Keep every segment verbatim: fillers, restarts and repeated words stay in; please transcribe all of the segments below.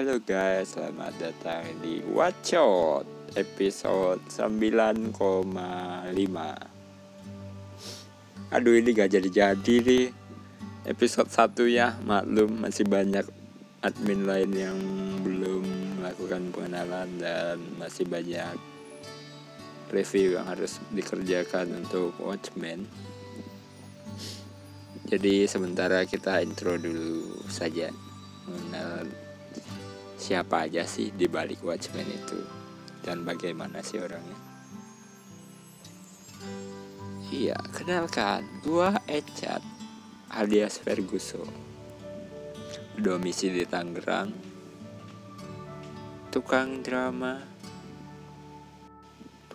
Halo guys, selamat datang di Watchmen episode sembilan koma lima. Aduh, ini gak jadi-jadi nih episode satu ya. Maklum, masih banyak admin lain yang belum melakukan pengenalan dan masih banyak review yang harus dikerjakan untuk Watchmen. Jadi sementara kita intro dulu saja mengenal siapa aja sih di balik Watchmen itu dan bagaimana sih orangnya. Iya, kenalkan, gua Ecat alias Verguso, domisili di Tangerang, tukang drama,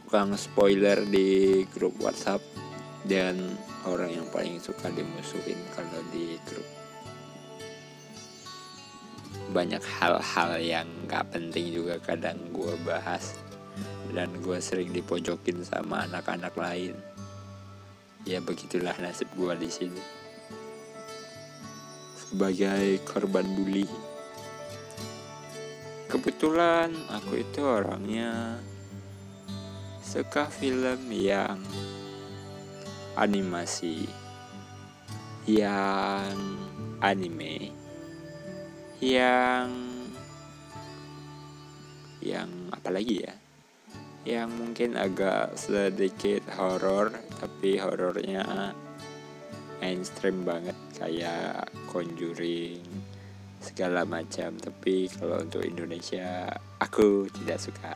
tukang spoiler di grup WhatsApp, dan orang yang paling suka dimusuhin kalau di grup. Banyak hal-hal yang gak penting juga kadang gue bahas, dan gue sering dipojokin sama anak-anak lain. Ya begitulah nasib gue di sini sebagai korban bully. Kebetulan aku itu orangnya suka film yang animasi, yang anime, yang yang apa lagi ya, yang mungkin agak sedikit horor, tapi horornya mainstream banget kayak Conjuring segala macam. Tapi kalau untuk Indonesia aku tidak suka,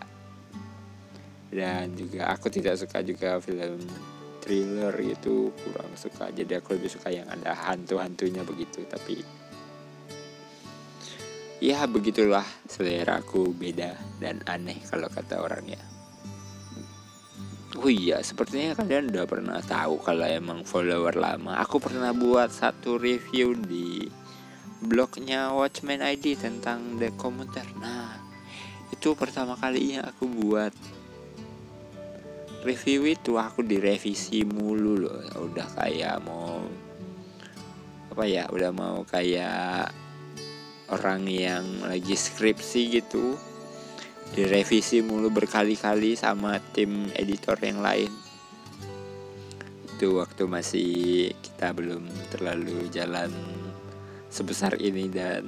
dan juga aku tidak suka juga film thriller gitu, kurang suka. Jadi aku lebih suka yang ada hantu-hantunya begitu. Tapi ya begitulah, seleraku beda dan aneh kalau kata orangnya. Oh iya, sepertinya kalian udah pernah tahu kalau emang follower lama, aku pernah buat satu review di blognya Watchmen I D tentang The Commuter. Nah, itu pertama kalinya aku buat review itu, aku direvisi mulu loh. Udah kayak mau apa ya, udah mau kayak orang yang lagi skripsi gitu, direvisi mulu berkali-kali sama tim editor yang lain. Itu waktu masih kita belum terlalu jalan sebesar ini dan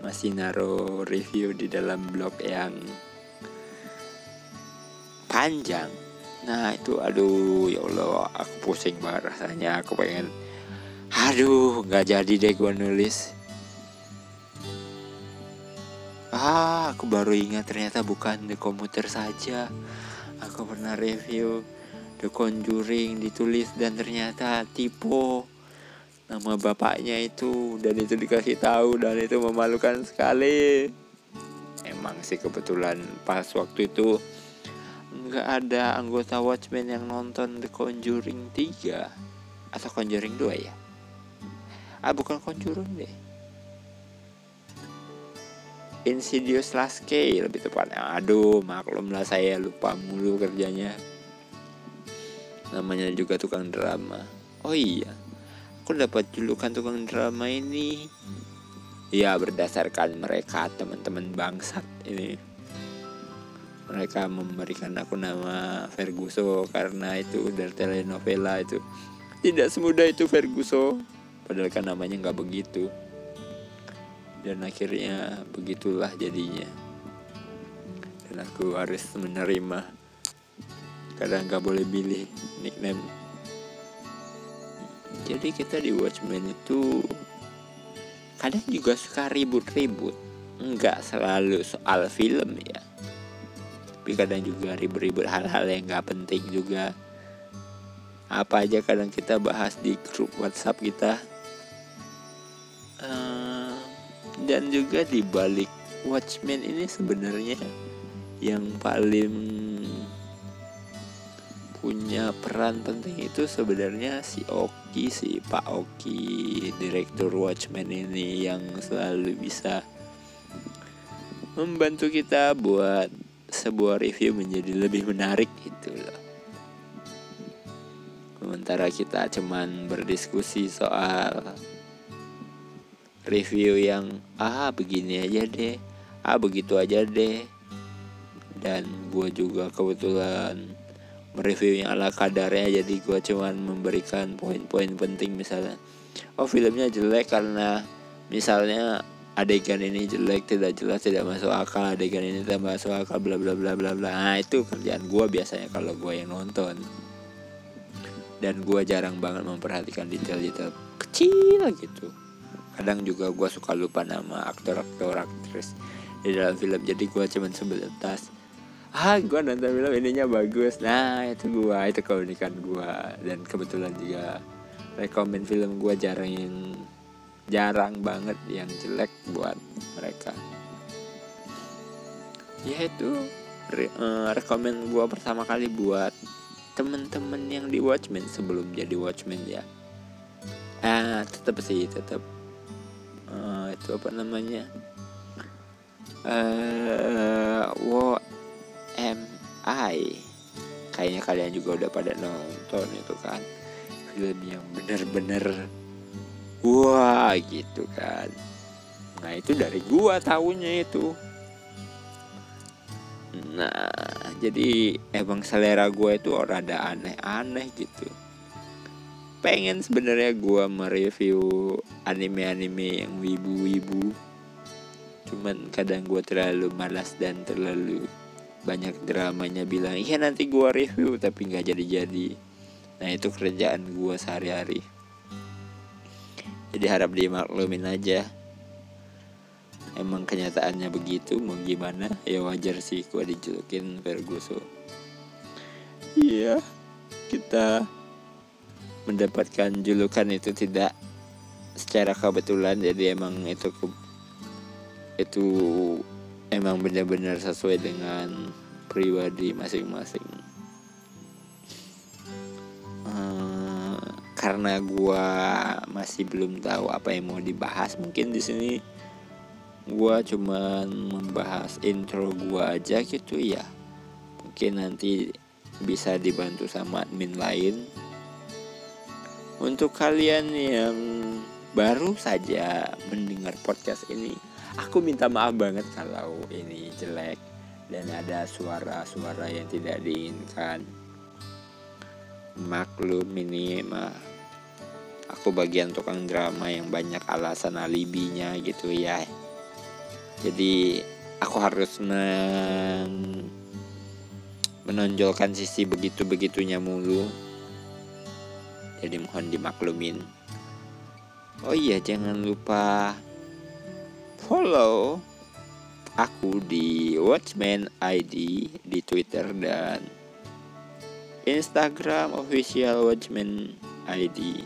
masih naruh review di dalam blog yang panjang. Nah itu, aduh ya Allah, aku pusing banget rasanya. Aku pengen, aduh gak jadi deh gue nulis. Ah, aku baru ingat ternyata bukan The Commuter saja. Aku pernah review The Conjuring ditulis, dan ternyata typo. Nama bapaknya itu, dan itu dikasih tahu, dan itu memalukan sekali. Emang sih kebetulan pas waktu itu nggak ada anggota Watchmen yang nonton The Conjuring tiga atau Conjuring dua ya. Ah, bukan Conjuring deh. Insidious last key lebih tepatnya. Aduh, maklumlah saya lupa mulu kerjanya. Namanya juga tukang drama. Oh iya, aku dapat julukan tukang drama ini ya berdasarkan mereka, teman-teman bangsat ini. Mereka memberikan aku nama Verguso karena itu dari telenovela itu. Tidak semudah itu Verguso, padahal kan namanya nggak begitu. Dan akhirnya begitulah jadinya, dan aku harus menerima. Kadang gak boleh pilih nickname. Jadi kita di Watchmen itu kadang juga suka ribut-ribut. Enggak selalu soal film ya, tapi kadang juga ribut-ribut hal-hal yang gak penting juga. Apa aja kadang kita bahas di grup WhatsApp kita. Ehm um, Dan juga di balik Watchmen ini sebenarnya yang paling punya peran penting itu sebenarnya si Oki, si Pak Oki, direktur Watchmen ini, yang selalu bisa membantu kita buat sebuah review menjadi lebih menarik gitu loh. Sementara kita cuman berdiskusi soal review yang ah begini aja deh, ah begitu aja deh. Dan gue juga kebetulan mereviewnya ala kadarnya, jadi gue cuman memberikan poin-poin penting. Misalnya, oh filmnya jelek karena misalnya adegan ini jelek, tidak jelas, tidak masuk akal, adegan ini tidak masuk akal, bla bla bla bla bla. Nah, itu kerjaan gue biasanya kalau gue yang nonton. Dan gue jarang banget memperhatikan detail-detail kecil gitu. Kadang juga gue suka lupa nama aktor-aktor, aktris di dalam film. Jadi gue cuman sebatas, ah gue nonton film ininya bagus. Nah itu gue, itu keunikan gue. Dan kebetulan juga rekomen film gue jarang jarang banget yang jelek buat mereka. Yaitu re, uh, rekomen gue pertama kali buat temen-temen yang di Watchmen sebelum jadi Watchmen ya. Ah tetap sih tetap uh, itu apa namanya eh uh, W M I. Kayaknya kalian juga udah pada nonton itu kan, film yang bener-bener wah gitu kan. Nah itu dari gua tahunya itu. Nah jadi emang selera gua itu rada aneh-aneh gitu. Pengen sebenarnya gua mereview anime-anime yang wibu-wibu, cuman kadang gua terlalu malas dan terlalu banyak dramanya bilang iya nanti gua review tapi nggak jadi-jadi. Nah itu kerjaan gua sehari-hari. Jadi harap dimaklumin aja. Emang kenyataannya begitu, mau gimana? Ya wajar sih gua dijulukin Verguso. Iya, kita mendapatkan julukan itu tidak secara kebetulan. Jadi emang itu itu emang benar-benar sesuai dengan pribadi masing-masing. Karena gue masih belum tahu apa yang mau dibahas, mungkin di sini gue cuman membahas intro gue aja gitu ya. Mungkin nanti bisa dibantu sama admin lain. Untuk kalian yang baru saja mendengar podcast ini, aku minta maaf banget kalau ini jelek dan ada suara-suara yang tidak diinginkan. Maklum ini mah aku bagian tukang drama yang banyak alasan alibinya gitu ya. Jadi aku harus men... menonjolkan sisi begitu-begitunya mulu. Jadi mohon dimaklumin. Oh iya jangan lupa follow aku di Watchmen I D di Twitter dan Instagram official Watchmen I D.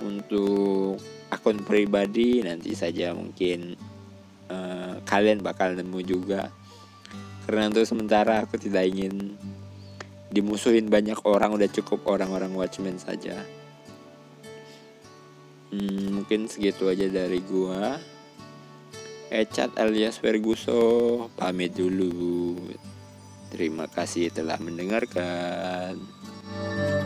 Untuk akun pribadi nanti saja mungkin uh, kalian bakal nemu juga. Karena untuk sementara aku tidak ingin dimusuhin banyak orang, udah cukup orang-orang Watchmen saja. Hmm, mungkin segitu aja dari gua. Ecat alias Verguso pamit dulu. Terima kasih telah mendengarkan.